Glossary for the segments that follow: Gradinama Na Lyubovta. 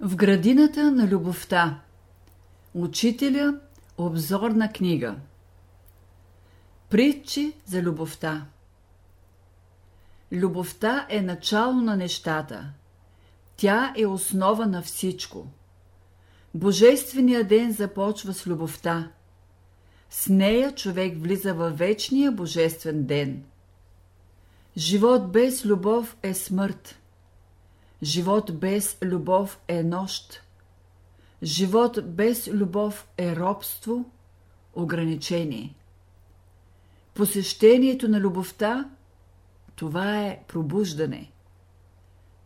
В градината на любовта. Учителя. Обзорна книга. Притчи за любовта. Любовта е начало на нещата. Тя е основа на всичко. Божественият ден започва с любовта. С нея човек влиза във вечния божествен ден. Живот без любов е смърт. Живот без любов е нощ. Живот без любов е робство, ограничение. Посещението на любовта, това е пробуждане.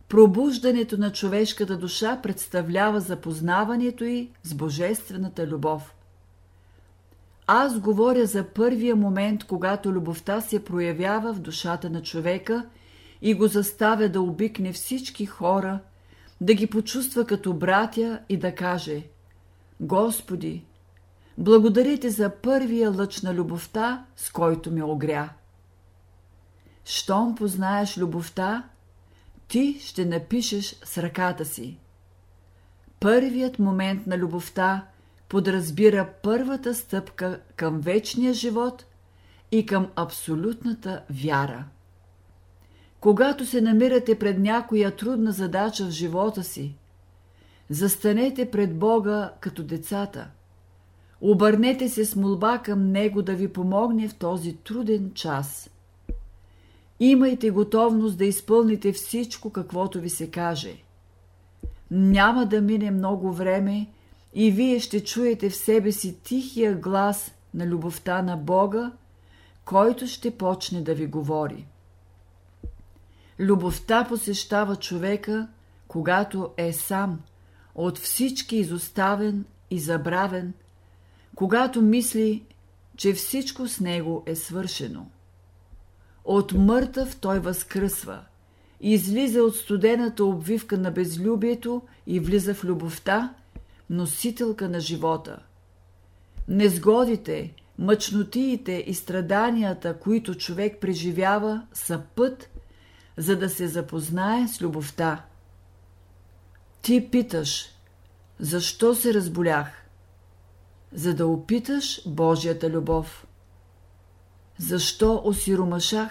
Пробуждането на човешката душа представлява запознаването й с божествената любов. Аз говоря за първия момент, когато любовта се проявява в душата на човека и го заставя да обикне всички хора, да ги почувства като братя и да каже: Господи, благодаря Ти за първия лъч на любовта, с който ме огря. Щом познаеш любовта, ти ще напишеш с ръката си. Първият момент на любовта подразбира първата стъпка към вечния живот и към абсолютната вяра. Когато се намирате пред някоя трудна задача в живота си, застанете пред Бога като децата. Обърнете се с молба към Него да ви помогне в този труден час. Имайте готовност да изпълните всичко, каквото ви се каже. Няма да мине много време и вие ще чуете в себе си тихия глас на любовта на Бога, който ще почне да ви говори. Любовта посещава човека, когато е сам, от всички изоставен и забравен, когато мисли, че всичко с него е свършено. От мъртъв той възкръсва, излиза от студената обвивка на безлюбието и влиза в любовта, носителка на живота. Несгодите, мъчнотиите и страданията, които човек преживява, са път, за да се запознае с любовта. Ти питаш: защо се разболях? За да опиташ Божията любов. Защо осиромашах?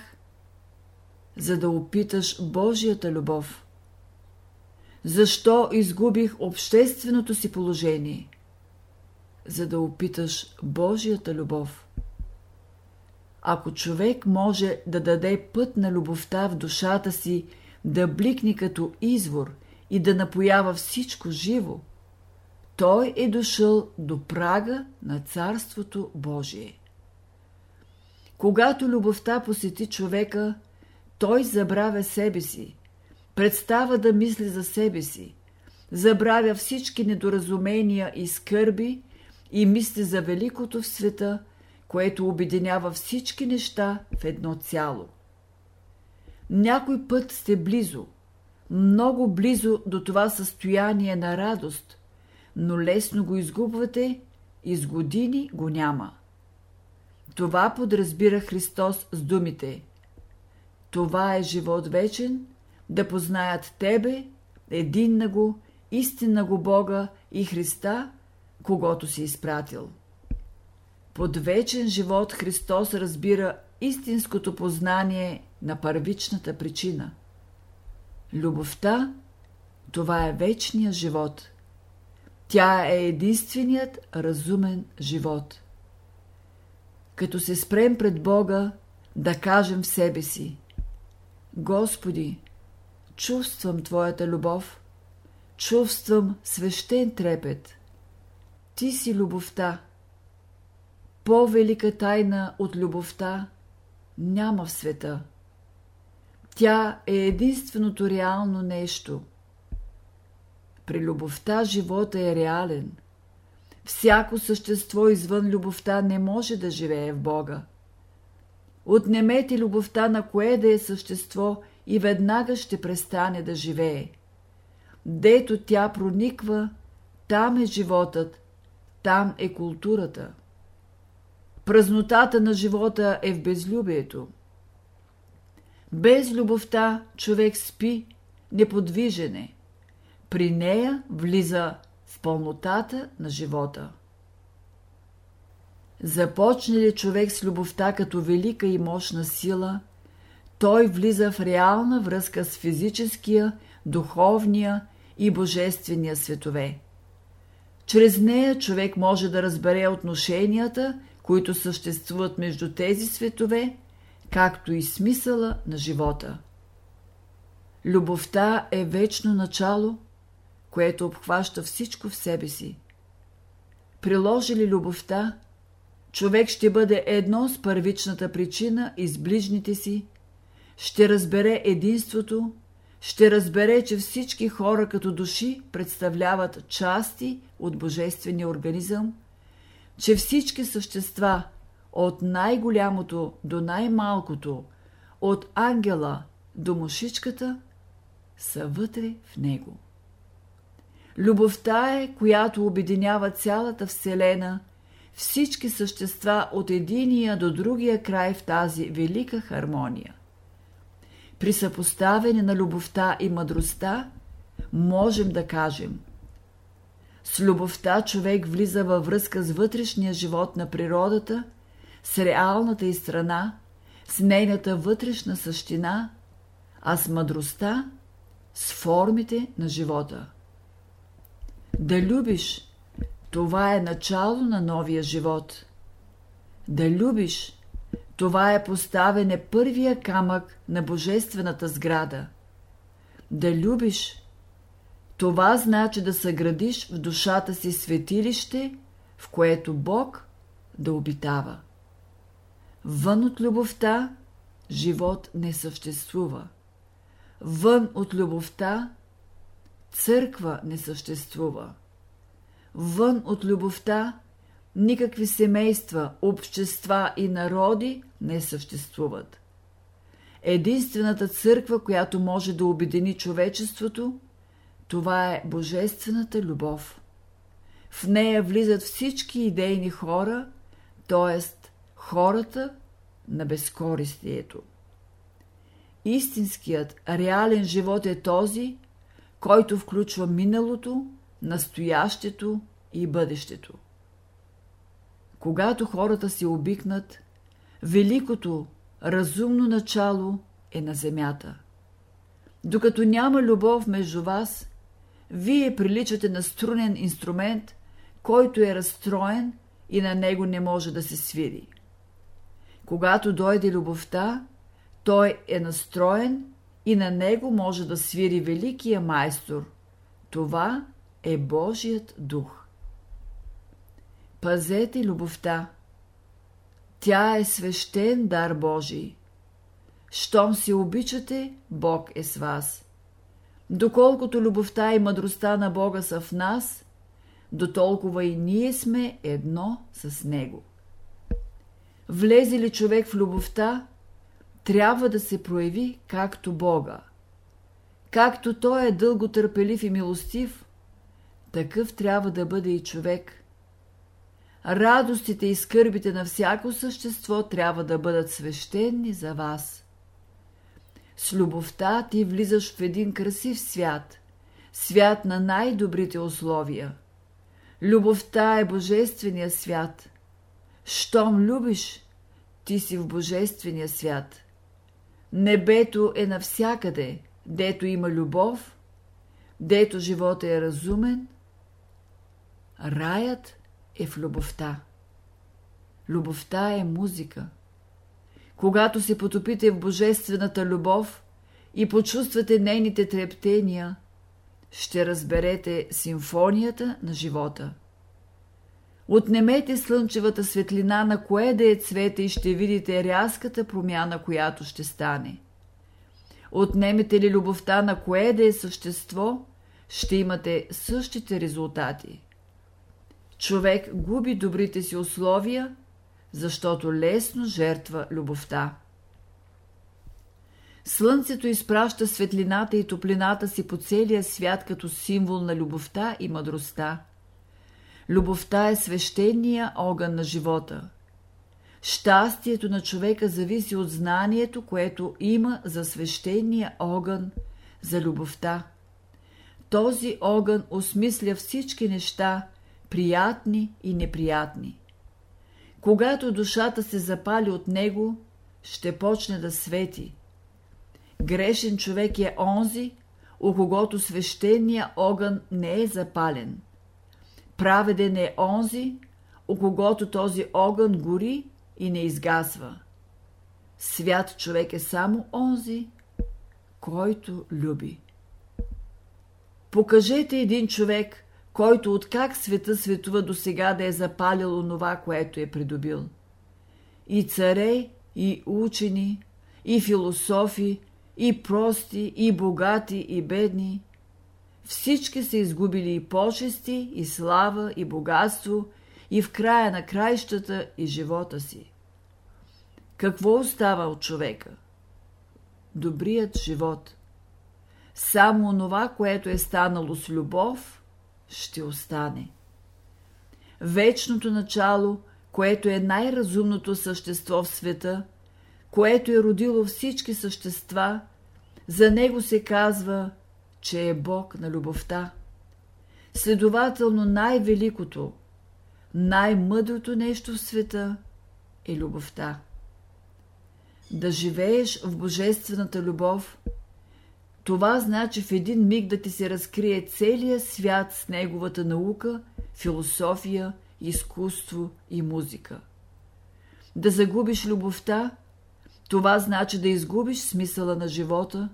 За да опиташ Божията любов. Защо изгубих общественото си положение? За да опиташ Божията любов. Ако човек може да даде път на любовта в душата си, да бликне като извор и да напоява всичко живо, той е дошъл до прага на Царството Божие. Когато любовта посети човека, той забравя себе си, престава да мисли за себе си, забравя всички недоразумения и скърби и мисли за великото в света, което обединява всички неща в едно цяло. Някой път сте близо, много близо до това състояние на радост, но лесно го изгубвате и с години го няма. Това подразбира Христос с думите: това е живот вечен, да познаят Тебе, единного, истинного Бога и Христа, когото си изпратил. Под вечен живот Христос разбира истинското познание на първичната причина. Любовта – това е вечният живот. Тя е единственият разумен живот. Като се спрем пред Бога, да кажем в себе си: Господи, чувствам Твоята любов, чувствам свещен трепет. Ти си любовта. По-велика тайна от любовта няма в света. Тя е единственото реално нещо. При любовта живота е реален. Всяко същество извън любовта не може да живее в Бога. Отнемете любовта на кое да е същество и веднага ще престане да живее. Дето тя прониква, там е животът, там е културата. Празнотата на живота е в безлюбието. Без любовта човек спи неподвижен е. При нея влиза в пълнотата на живота. Започне ли човек с любовта като велика и мощна сила, той влиза в реална връзка с физическия, духовния и божествения светове. Чрез нея човек може да разбере отношенията, които съществуват между тези светове, както и смисъла на живота. Любовта е вечно начало, което обхваща всичко в себе си. Приложи ли любовта, човек ще бъде едно с първичната причина и с ближните си, ще разбере единството, ще разбере, че всички хора като души представляват части от божествения организъм, че всички същества, от най-голямото до най-малкото, от ангела до мушичката, са вътре в него. Любовта е, която обединява цялата вселена, всички същества от единия до другия край в тази велика хармония. При съпоставяне на любовта и мъдростта можем да кажем: с любовта човек влиза във връзка с вътрешния живот на природата, с реалната й страна, с нейната вътрешна същина, а с мъдростта – с формите на живота. Да любиш – това е начало на новия живот. Да любиш – това е поставяне първия камък на божествената сграда. Да любиш, това значи да съградиш в душата си светилище, в което Бог да обитава. Вън от любовта живот не съществува. Вън от любовта църква не съществува. Вън от любовта никакви семейства, общества и народи не съществуват. Единствената църква, която може да обедини човечеството, това е божествената любов. В нея влизат всички идейни хора, т.е. хората на безкористието. Истинският, реален живот е този, който включва миналото, настоящето и бъдещето. Когато хората се обикнат, великото, разумно начало е на земята. Докато няма любов между вас, вие приличате на струнен инструмент, който е разстроен и на него не може да се свири. Когато дойде любовта, той е настроен и на него може да свири великия майстор. Това е Божият дух. Пазете любовта. Тя е свещен дар Божий. Щом се обичате, Бог е с вас. Доколкото любовта и мъдростта на Бога са в нас, дотолкова и ние сме едно с Него. Влезе ли човек в любовта, трябва да се прояви както Бога. Както Той е дълго търпелив и милостив, такъв трябва да бъде и човек. Радостите и скърбите на всяко същество трябва да бъдат свещени за вас. С любовта ти влизаш в един красив свят, свят на най-добрите условия. Любовта е божествения свят. Щом любиш, ти си в божествения свят. Небето е навсякъде, дето има любов, дето живота е разумен. Раят е в любовта. Любовта е музика. Когато се потопите в божествената любов и почувствате нейните трептения, ще разберете симфонията на живота. Отнемете слънчевата светлина на кое да е цвете и ще видите рязката промяна, която ще стане. Отнемете ли любовта на кое да е същество, ще имате същите резултати. Човек губи добрите си условия, защото лесно жертва любовта. Слънцето изпраща светлината и топлината си по целия свят като символ на любовта и мъдростта. Любовта е свещения огън на живота. Щастието на човека зависи от знанието, което има за свещения огън, за любовта. Този огън осмисля всички неща, приятни и неприятни. Когато душата се запали от него, ще почне да свети. Грешен човек е онзи, у когото свещения огън не е запален. Праведен е онзи, у когото този огън гори и не изгасва. Свят човек е само онзи, който люби. Покажете един човек, който откак света светува досега да е запалил онова, което е придобил. И царе, и учени, и философи, и прости, и богати, и бедни. Всички са изгубили и почести, и слава, и богатство, и в края на краищата, и живота си. Какво остава от човека? Добрият живот. Само онова, което е станало с любов, ще остане. Вечното начало, което е най-разумното същество в света, което е родило всички същества, за него се казва, че е Бог на любовта. Следователно най-великото, най-мъдрото нещо в света е любовта. Да живееш в божествената любов, това значи в един миг да ти се разкрие целия свят с неговата наука, философия, изкуство и музика. Да загубиш любовта, това значи да изгубиш смисъла на живота,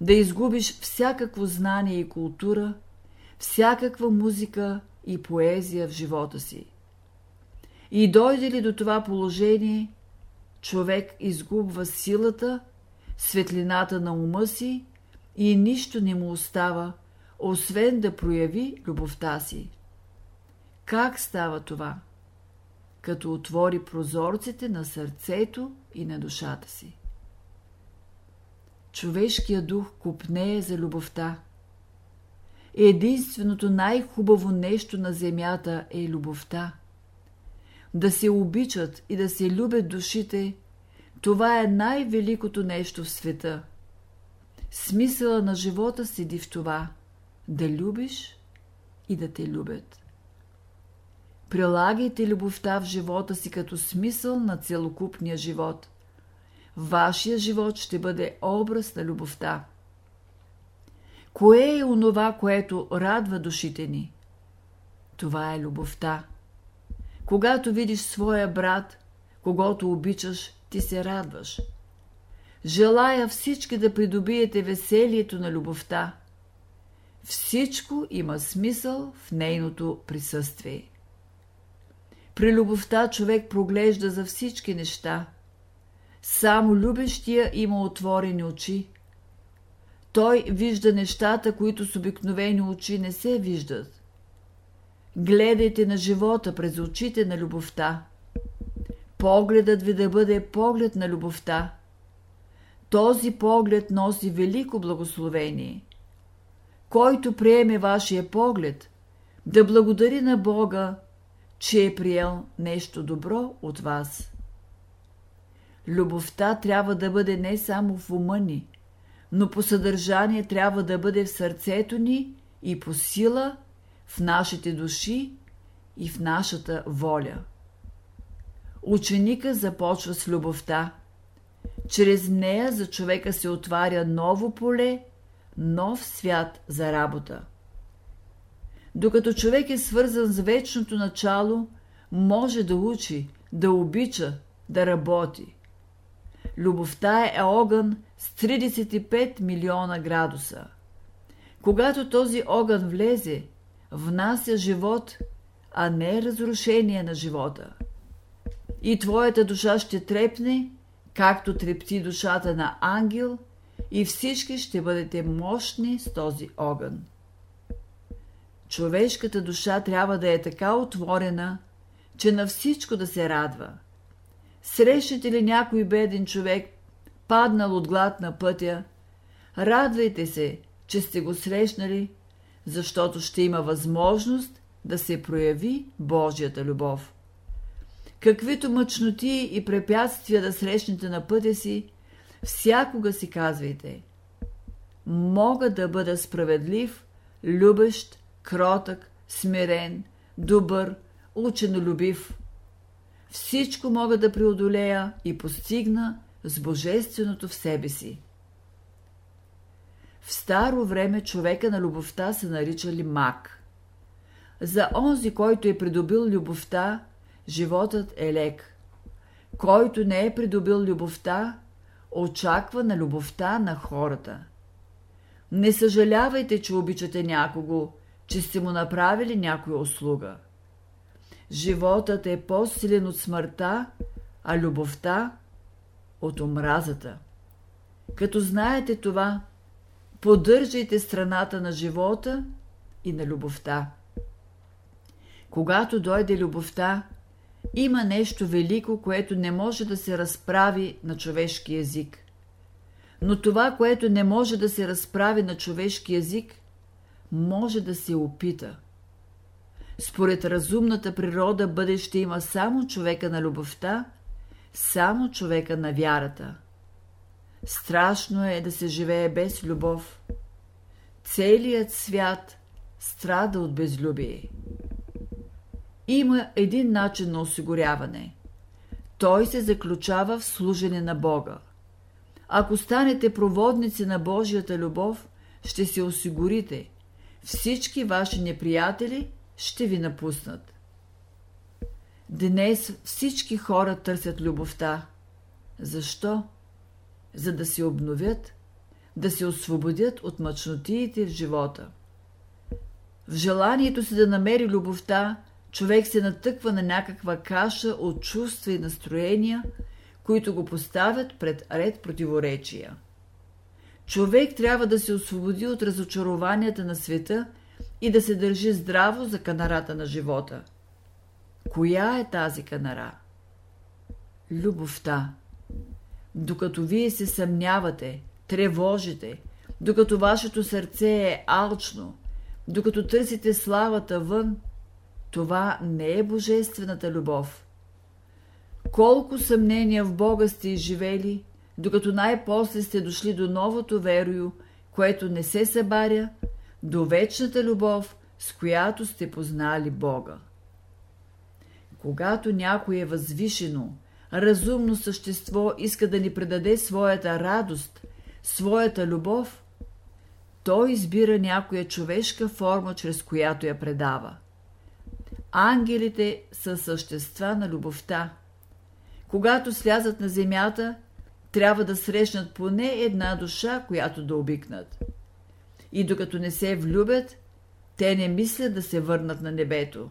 да изгубиш всякакво знание и култура, всякаква музика и поезия в живота си. И дойде ли до това положение, човек изгубва силата, светлината на ума си и нищо не му остава, освен да прояви любовта си. Как става това? Като отвори прозорците на сърцето и на душата си. Човешкият дух копнее за любовта. Единственото най-хубаво нещо на земята е любовта. Да се обичат и да се любят душите, това е най-великото нещо в света. Смисъла на живота седи в това – да любиш и да те любят. Прилагайте любовта в живота си като смисъл на целокупния живот. Вашия живот ще бъде образ на любовта. Кое е онова, което радва душите ни? Това е любовта. Когато видиш своя брат, когато обичаш, ти се радваш. Желая всички да придобиете веселието на любовта. Всичко има смисъл в нейното присъствие. При любовта човек проглежда за всички неща. Само любещия има отворени очи. Той вижда нещата, които с обикновени очи не се виждат. Гледайте на живота през очите на любовта. Погледът ви да бъде поглед на любовта. Този поглед носи велико благословение. Който приеме вашия поглед, да благодари на Бога, че е приел нещо добро от вас. Любовта трябва да бъде не само в ума ни, но по съдържание трябва да бъде в сърцето ни и по сила, в нашите души и в нашата воля. Ученика започва с любовта. Чрез нея за човека се отваря ново поле, нов свят за работа. Докато човек е свързан с вечното начало, може да учи, да обича, да работи. Любовта е огън с 35 милиона градуса. Когато този огън влезе, внася живот, а не разрушение на живота. И твоята душа ще трепне, както трепти душата на ангел, и всички ще бъдете мощни с този огън. Човешката душа трябва да е така отворена, че на всичко да се радва. Срещате ли някой беден човек, паднал от глад на пътя, радвайте се, че сте го срещнали, защото ще има възможност да се прояви Божията любов. Каквито мъчноти и препятствия да срещнете на пътя си, всякога си казвайте: мога да бъда справедлив, любещ, кротък, смирен, добър, ученолюбив. Всичко мога да преодолея и постигна с божественото в себе си. В старо време човека на любовта се наричали маг. За онзи, който е придобил любовта, животът е лек. Който не е придобил любовта, очаква на любовта на хората. Не съжалявайте, че обичате някого, че сте му направили някоя услуга. Животът е по-силен от смъртта, а любовта от омразата. Като знаете това, поддържайте страната на живота и на любовта. Когато дойде любовта, има нещо велико, което не може да се разправи на човешки език. Но това, което не може да се разправи на човешки език, може да се опита. Според разумната природа бъдеще има само човека на любовта, само човека на вярата. Страшно е да се живее без любов. Целият свят страда от безлюбие. Има един начин на осигуряване. Той се заключава в служене на Бога. Ако станете проводници на Божията любов, ще се осигурите. Всички ваши неприятели ще ви напуснат. Днес всички хора търсят любовта. Защо? За да се обновят, да се освободят от мъчнотиите в живота. В желанието си да намери любовта, човек се натъква на някаква каша от чувства и настроения, които го поставят пред ред противоречия. Човек трябва да се освободи от разочарованията на света и да се държи здраво за канарата на живота. Коя е тази канара? Любовта. Докато вие се съмнявате, тревожите, докато вашето сърце е алчно, докато търсите славата вън, това не е божествената любов. Колко съмнения в Бога сте изживели, докато най-после сте дошли до новото верою, което не се събаря, до вечната любов, с която сте познали Бога. Когато някой е възвишено, разумно същество иска да ни предаде своята радост, своята любов, той избира някоя човешка форма, чрез която я предава. Ангелите са същества на любовта. Когато слязат на земята, трябва да срещнат поне една душа, която да обикнат. И докато не се влюбят, те не мислят да се върнат на небето.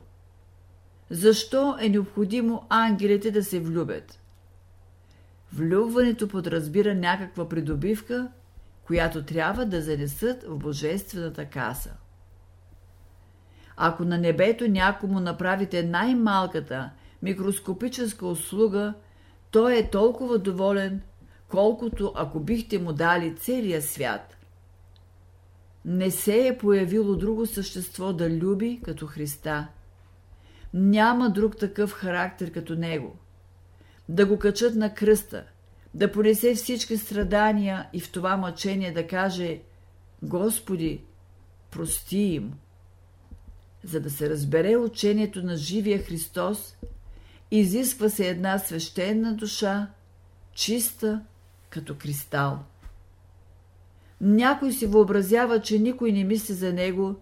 Защо е необходимо ангелите да се влюбят? Влюбването подразбира някаква придобивка, която трябва да занесат в божествената каса. Ако на небето някому направите най-малката микроскопическа услуга, той е толкова доволен, колкото ако бихте му дали целия свят. Не се е появило друго същество да люби като Христа. Няма друг такъв характер като него. Да го качат на кръста, да понесе всички страдания и в това мъчение да каже: Господи, прости им. За да се разбере учението на живия Христос, изисква се една свещена душа, чиста като кристал. Някой си въобразява, че никой не мисли за него,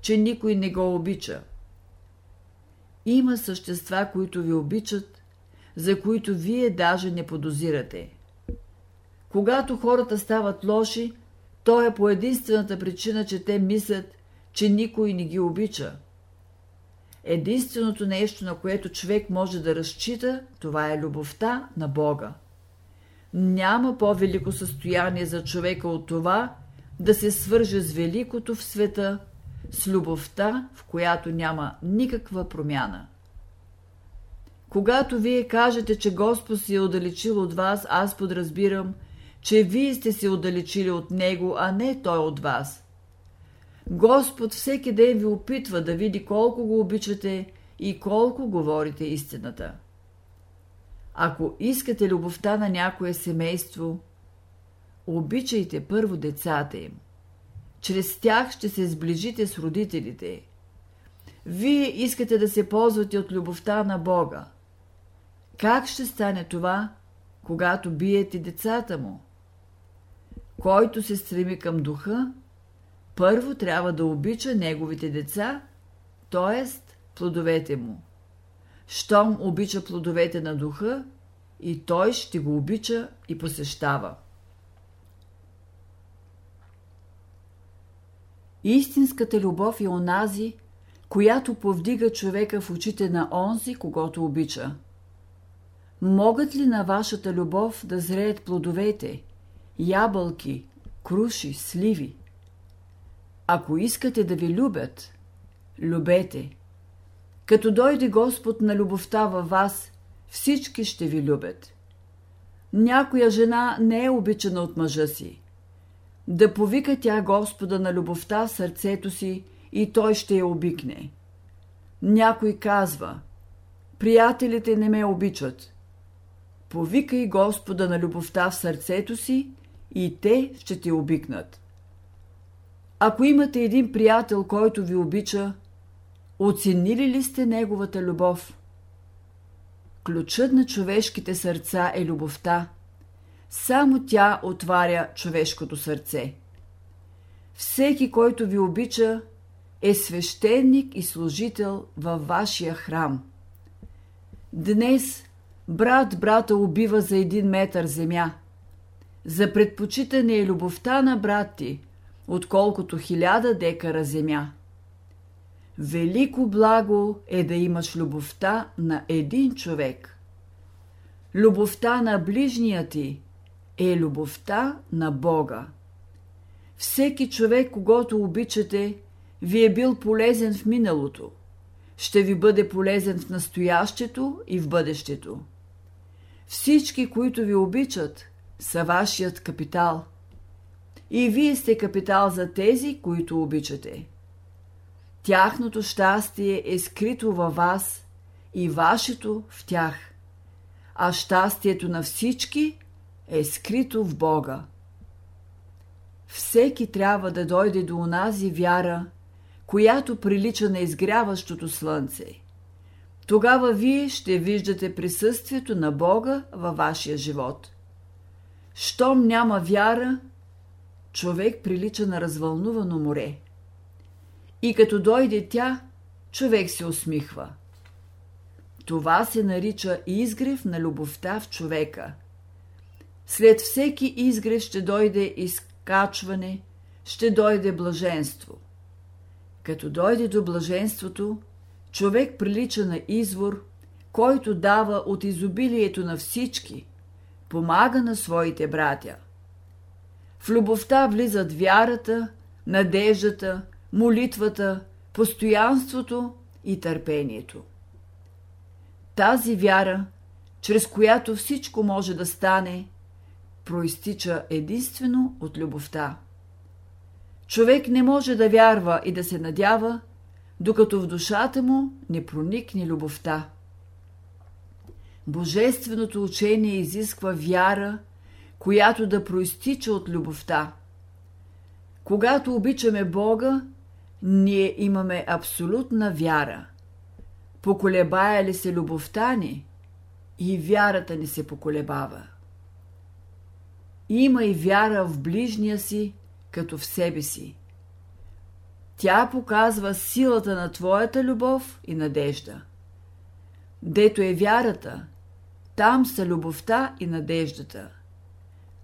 че никой не го обича. Има същества, които ви обичат, за които вие даже не подозирате. Когато хората стават лоши, то е по единствената причина, че те мислят, че никой не ги обича. Единственото нещо, на което човек може да разчита, това е любовта на Бога. Няма по-велико състояние за човека от това да се свърже с великото в света, с любовта, в която няма никаква промяна. Когато вие кажете, че Господ се е отдалечил от вас, аз подразбирам, че вие сте се отдалечили от Него, а не Той от вас. Господ всеки ден ви опитва да види колко го обичате и колко говорите истината. Ако искате любовта на някое семейство, обичайте първо децата им. Чрез тях ще се сближите с родителите. Вие искате да се ползвате от любовта на Бога. Как ще стане това, когато биете децата му? Който се стреми към духа, първо трябва да обича неговите деца, т.е. плодовете му. Щом обича плодовете на духа, и той ще го обича и посещава. Истинската любов е онази, която повдига човека в очите на онзи, когото обича. Могат ли на вашата любов да зреят плодовете, ябълки, круши, сливи? Ако искате да ви любят, любете. Като дойде Господ на любовта във вас, всички ще ви любят. Някоя жена не е обичана от мъжа си. Да повика тя Господа на любовта в сърцето си и той ще я обикне. Някой казва: приятелите не ме обичат. Повикай Господа на любовта в сърцето си и те ще те обикнат. Ако имате един приятел, който ви обича, оценили ли сте неговата любов? Ключът на човешките сърца е любовта. Само тя отваря човешкото сърце. Всеки, който ви обича, е свещеник и служител във вашия храм. Днес брат брата убива за 1 метър земя. За предпочитане е любовта на брат ти, отколкото 1000 декара земя. Велико благо е да имаш любовта на един човек. Любовта на ближния ти е любовта на Бога. Всеки човек, когото обичате, ви е бил полезен в миналото. Ще ви бъде полезен в настоящето и в бъдещето. Всички, които ви обичат, са вашият капитал. И вие сте капитал за тези, които обичате. Тяхното щастие е скрито във вас и вашето в тях. А щастието на всички е скрито в Бога. Всеки трябва да дойде до онази вяра, която прилича на изгряващото слънце. Тогава вие ще виждате присъствието на Бога във вашия живот. Щом няма вяра, човек прилича на развълнувано море. И като дойде тя, човек се усмихва. Това се нарича изгрев на любовта в човека. След всеки изгрев ще дойде изкачване, ще дойде блаженство. Като дойде до блаженството, човек прилича на извор, който дава от изобилието на всички, помага на своите братя. В любовта влизат вярата, надеждата, молитвата, постоянството и търпението. Тази вяра, чрез която всичко може да стане, проистича единствено от любовта. Човек не може да вярва и да се надява, докато в душата му не проникне любовта. Божественото учение изисква вяра, която да проистича от любовта. Когато обичаме Бога, ние имаме абсолютна вяра. Поколебая ли се любовта ни, и вярата ни се поколебава. Има и вяра в ближния си, като в себе си. Тя показва силата на твоята любов и надежда. Дето е вярата, там са любовта и надеждата.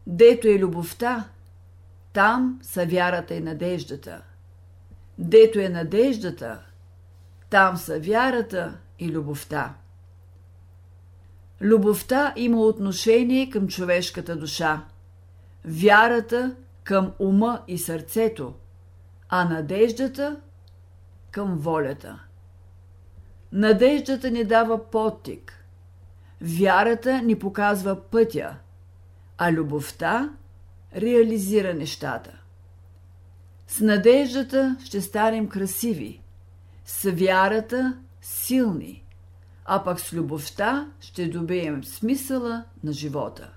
Дето е любовта, там са вярата и надеждата. Дето е надеждата, там са вярата и любовта. Любовта има отношение към човешката душа, вярата към ума и сърцето, а надеждата към волята. Надеждата ни дава подтик, вярата ни показва пътя, а любовта реализира нещата. С надеждата ще станем красиви, с вярата силни, а пък с любовта ще добием смисъла на живота.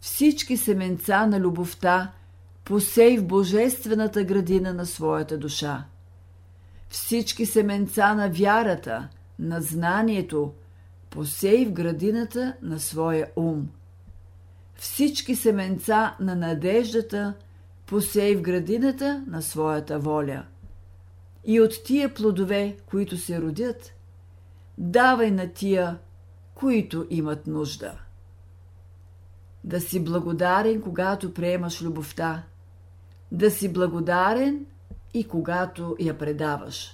Всички семенца на любовта, посей в божествената градина на своята душа. Всички семенца на вярата, на знанието, посей в градината на своя ум. Всички семенца на надеждата, посей в градината на своята воля. И от тия плодове, които се родят, давай на тия, които имат нужда. Да си благодарен, когато приемаш любовта. Да си благодарен и когато я предаваш.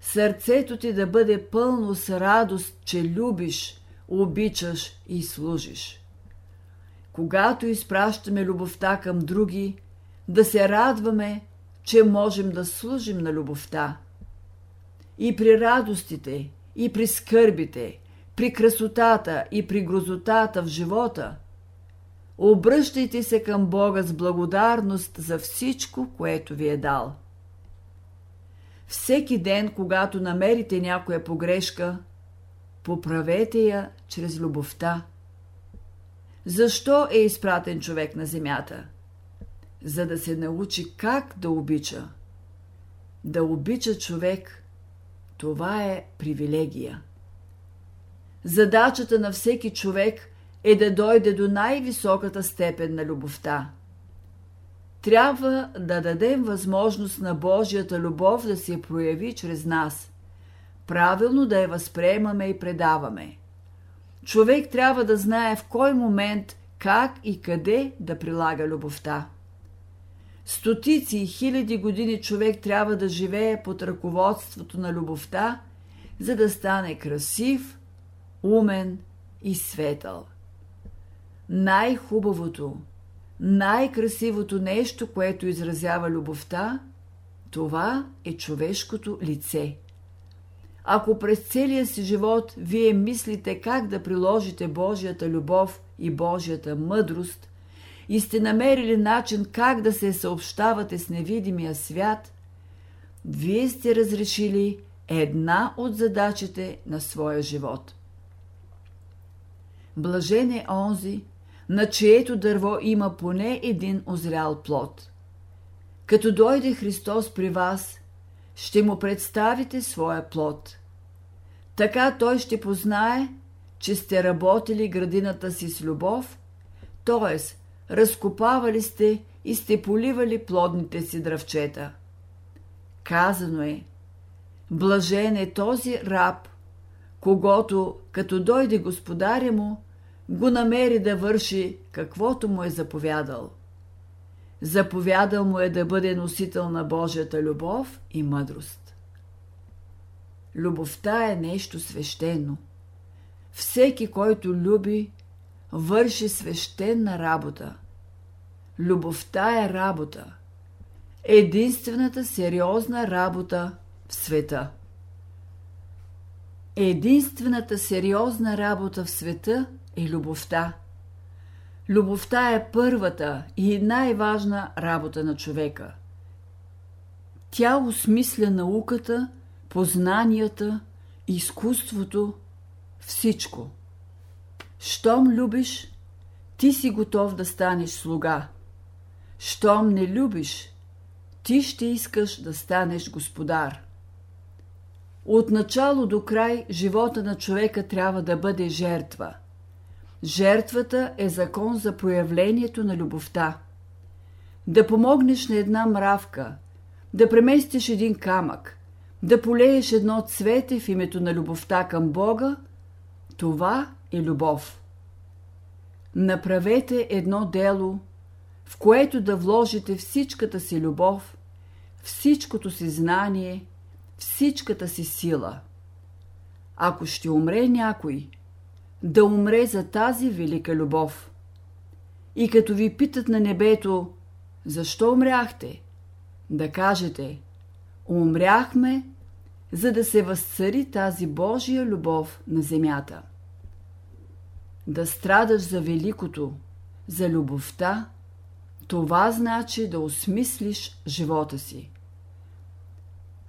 Сърцето ти да бъде пълно с радост, че любиш, обичаш и служиш. Когато изпращаме любовта към други, да се радваме, че можем да служим на любовта. И при радостите, и при скърбите, при красотата и при грозотата в живота, обръщайте се към Бога с благодарност за всичко, което ви е дал. Всеки ден, когато намерите някоя погрешка, поправете я чрез любовта. Защо е изпратен човек на земята? За да се научи как да обича. Да обича човек, това е привилегия. Задачата на всеки човек е да дойде до най-високата степен на любовта. Трябва да дадем възможност на Божията любов да се прояви чрез нас, правилно да я възприемаме и предаваме. Човек трябва да знае в кой момент, как и къде да прилага любовта. Стотици и хиляди години човек трябва да живее под ръководството на любовта, за да стане красив, умен и светъл. Най-хубавото, най-красивото нещо, което изразява любовта, това е човешкото лице. Ако през целия си живот вие мислите как да приложите Божията любов и Божията мъдрост и сте намерили начин как да се съобщавате с невидимия свят, вие сте разрешили една от задачите на своя живот. Блажен е онзи, на чието дърво има поне един озрял плод. Като дойде Христос при вас, ще му представите своя плод. Така той ще познае, че сте работили градината си с любов, т.е. разкопавали сте и сте поливали плодните си дръвчета. Казано е: блажен е този раб, когато като дойде господаря му, го намери да върши каквото му е заповядал. Заповядал му е да бъде носител на Божията любов и мъдрост. Любовта е нещо свещено. Всеки, който люби, върши свещена работа. Любовта е работа. Единствената сериозна работа в света. Единствената сериозна работа в света е любовта. Любовта е първата и най-важна работа на човека. Тя осмисля науката, познанията, изкуството, всичко. Щом любиш, ти си готов да станеш слуга. Щом не любиш, ти ще искаш да станеш господар. От начало до край живота на човека трябва да бъде жертва. Жертвата е закон за проявлението на любовта. Да помогнеш на една мравка, да преместиш един камък, да полееш едно цвете в името на любовта към Бога, това е любов. Направете едно дело, в което да вложите всичката си любов, всичкото си знание, всичката си сила. Ако ще умре някой, да умре за тази велика любов. И като ви питат на небето: защо умряхте? Да кажете: умряхме, за да се възцари тази Божия любов на земята. Да страдаш за великото, за любовта, това значи да осмислиш живота си.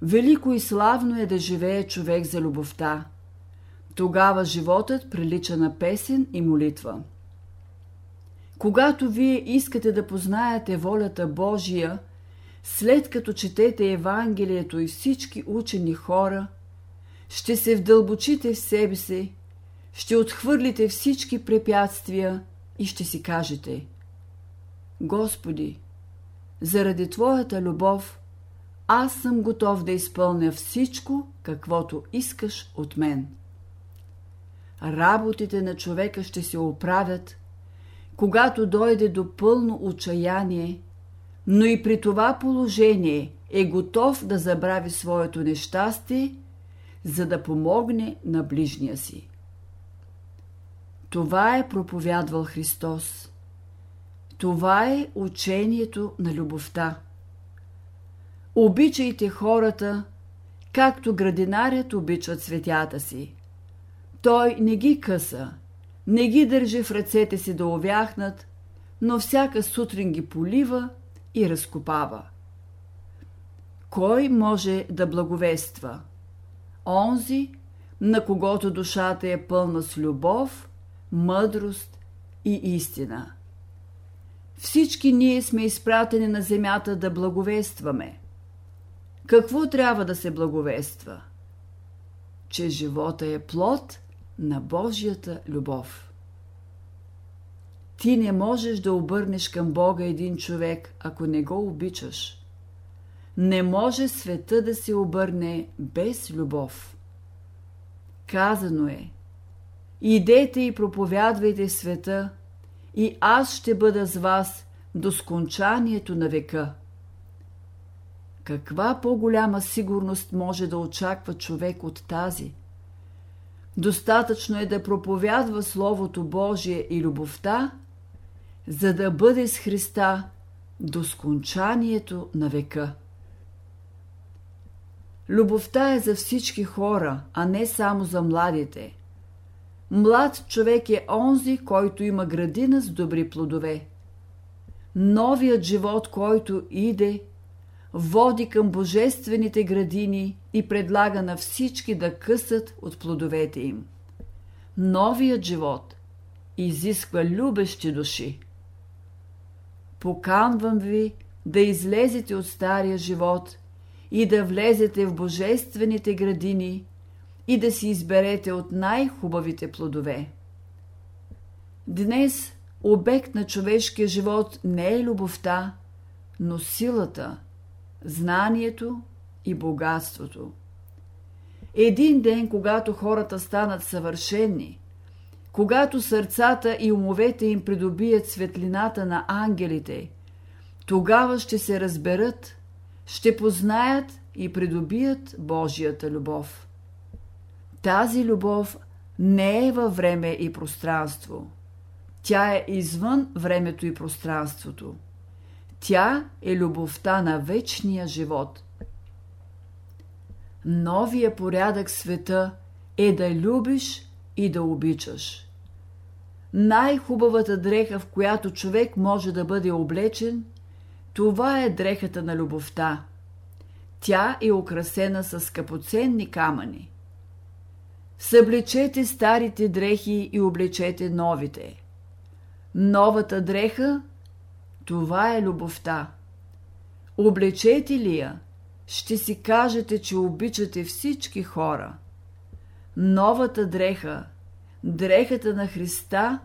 Велико и славно е да живее човек за любовта. Тогава животът прилича на песен и молитва. Когато вие искате да познаете волята Божия, след като четете Евангелието и всички учени хора, ще се вдълбочите в себе си, ще отхвърлите всички препятствия и ще си кажете: Господи, заради Твоята любов, аз съм готов да изпълня всичко, каквото искаш от мен. Работите на човека ще се оправят, когато дойде до пълно отчаяние, но и при това положение е готов да забрави своето нещастие, за да помогне на ближния си. Това е проповядвал Христос. Това е учението на любовта. Обичайте хората, както градинарят обича цветята си. Той не ги къса, не ги държи в ръцете си да овяхнат, но всяка сутрин ги полива и разкопава. Кой може да благовества? Онзи, на когото душата е пълна с любов, мъдрост и истина. Всички ние сме изпратени на земята да благовестваме. Какво трябва да се благовества? Че живота е плод на Божията любов. Ти не можеш да обърнеш към Бога един човек, ако не го обичаш. Не може света да се обърне без любов. Казано е: идете и проповядвайте света, и аз ще бъда с вас до скончанието на века. Каква по-голяма сигурност може да очаква човек от тази? Достатъчно е да проповядва Словото Божие и любовта, за да бъде с Христа до скончанието на века. Любовта е за всички хора, а не само за младите. Млад човек е онзи, който има градина с добри плодове. Новият живот, който иде, води към божествените градини и предлага на всички да късат от плодовете им. Новият живот изисква любещи души. Поканвам ви да излезете от стария живот и да влезете в божествените градини и да си изберете от най-хубавите плодове. Днес обект на човешкия живот не е любовта, но силата, знанието и богатството. Един ден, когато хората станат съвършени, когато сърцата и умовете им придобият светлината на ангелите, тогава ще се разберат, ще познаят и придобият Божията любов. Тази любов не е във време и пространство. Тя е извън времето и пространството. Тя е любовта на вечния живот. Новия порядък света е да любиш и да обичаш. Най-хубавата дреха, в която човек може да бъде облечен, това е дрехата на любовта. Тя е украсена с скъпоценни камъни. Съблечете старите дрехи и облечете новите. Новата дреха, това е любовта. Облечете ли я, ще си кажете, че обичате всички хора. Новата дреха, дрехата на Христа,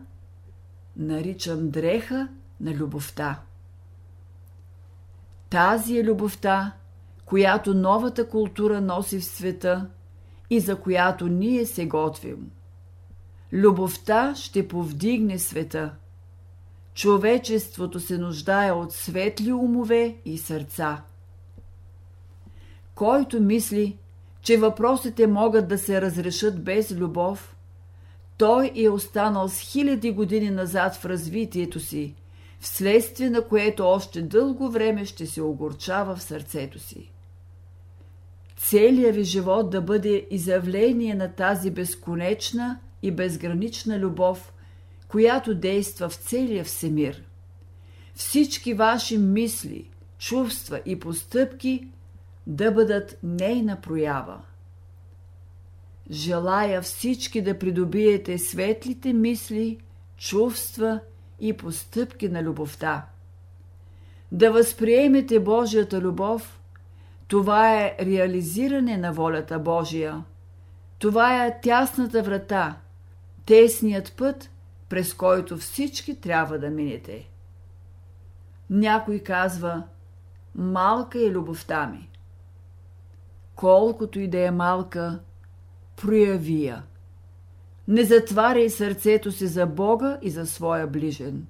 наричам дреха на любовта. Тази е любовта, която новата култура носи в света и за която ние се готвим. Любовта ще повдигне света. Човечеството се нуждае от светли умове и сърца. Който мисли, че въпросите могат да се разрешат без любов, той е останал с хиляди години назад в развитието си, вследствие на което още дълго време ще се огорчава в сърцето си. Целият ви живот да бъде изявление на тази безконечна и безгранична любов, която действа в целия всемир. Всички ваши мисли, чувства и постъпки да бъдат нейна проява. Желая всички да придобиете светлите мисли, чувства и постъпки на любовта. Да възприемете Божията любов, това е реализиране на волята Божия. Това е тясната врата, тесният път, през който всички трябва да минете. Някой казва: малка е любовта ми. Колкото и да е малка, прояви я. Не затваряй сърцето си за Бога и за своя ближен.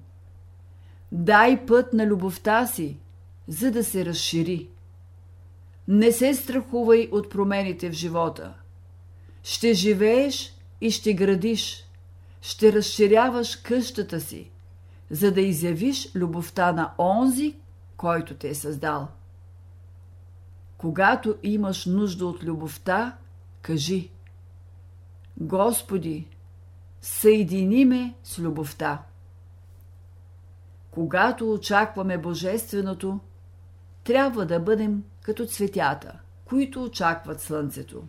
Дай път на любовта си, за да се разшири. Не се страхувай от промените в живота. Ще живееш и ще градиш, ще разширяваш къщата си, за да изявиш любовта на онзи, който те е създал. Когато имаш нужда от любовта, кажи: Господи, съедини ме с любовта. Когато очакваме Божественото, трябва да бъдем като цветята, които очакват слънцето.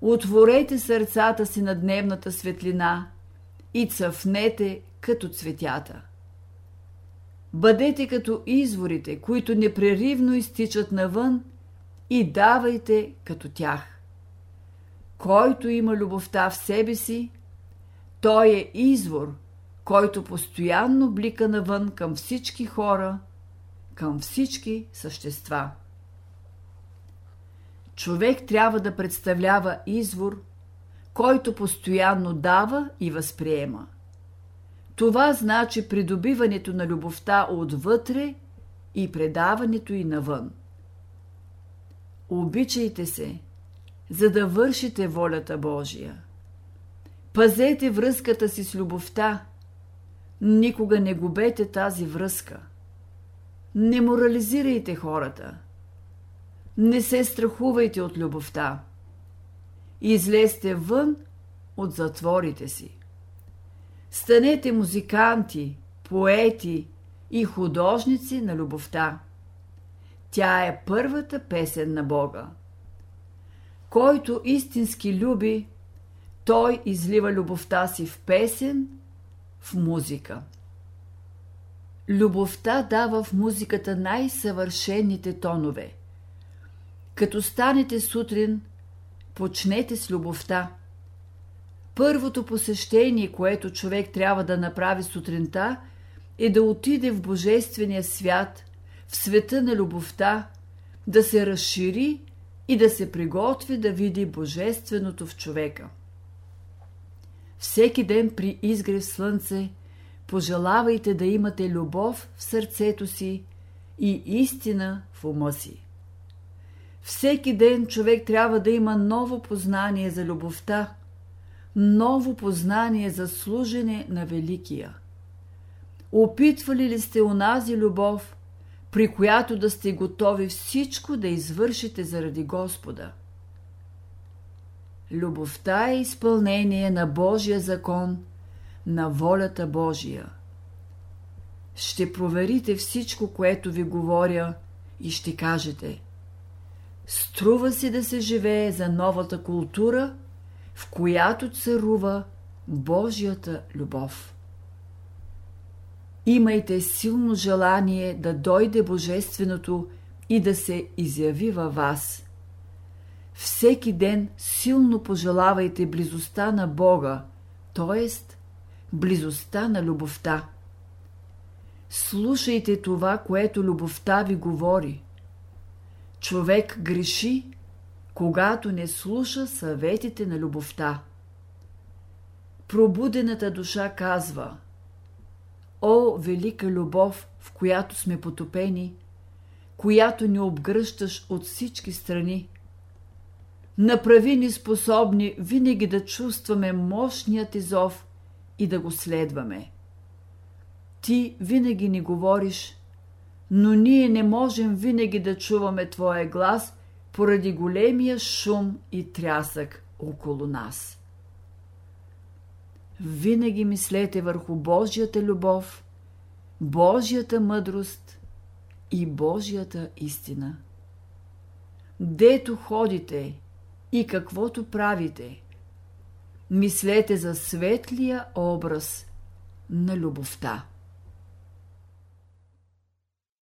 Отворете сърцата си на дневната светлина и цъфнете като цветята. Бъдете като изворите, които непреривно изтичат навън, и давайте като тях. Който има любовта в себе си, той е извор, който постоянно блика навън към всички хора, към всички същества. Човек трябва да представлява извор, който постоянно дава и възприема. Това значи придобиването на любовта отвътре и предаването й навън. Обичайте се, за да вършите волята Божия. Пазете връзката си с любовта. Никога не губете тази връзка. Не морализирайте хората. Не се страхувайте от любовта. Излезте вън от затворите си. Станете музиканти, поети и художници на любовта. Тя е първата песен на Бога. Който истински люби, той излива любовта си в песен, в музика. Любовта дава в музиката най-съвършените тонове. Като станете сутрин, почнете с любовта. Първото посещение, което човек трябва да направи сутринта, е да отиде в Божествения свят, в света на любовта, да се разшири и да се приготви да види Божественото в човека. Всеки ден при изгрев слънце пожелавайте да имате любов в сърцето си и истина в ума си. Всеки ден човек трябва да има ново познание за любовта, ново познание за служене на Великия. Опитвали ли сте онази любов, при която да сте готови всичко да извършите заради Господа? Любовта е изпълнение на Божия закон, на волята Божия. Ще проверите всичко, което ви говоря, и ще кажете: струва си да се живее за новата култура, в която царува Божията любов. Имайте силно желание да дойде Божественото и да се изяви във вас. Всеки ден силно пожелавайте близостта на Бога, т.е. близостта на любовта. Слушайте това, което любовта ви говори. Човек греши, когато не слуша съветите на любовта. Пробудената душа казва: О, велика любов, в която сме потопени, която ни обгръщаш от всички страни, направи ни способни винаги да чувстваме мощният ти зов и да го следваме. Ти винаги ни говориш, но ние не можем винаги да чуваме твоя глас поради големия шум и трясък около нас. Винаги мислете върху Божията любов, Божията мъдрост и Божията истина. Дето ходите и каквото правите, мислете за светлия образ, на любовта.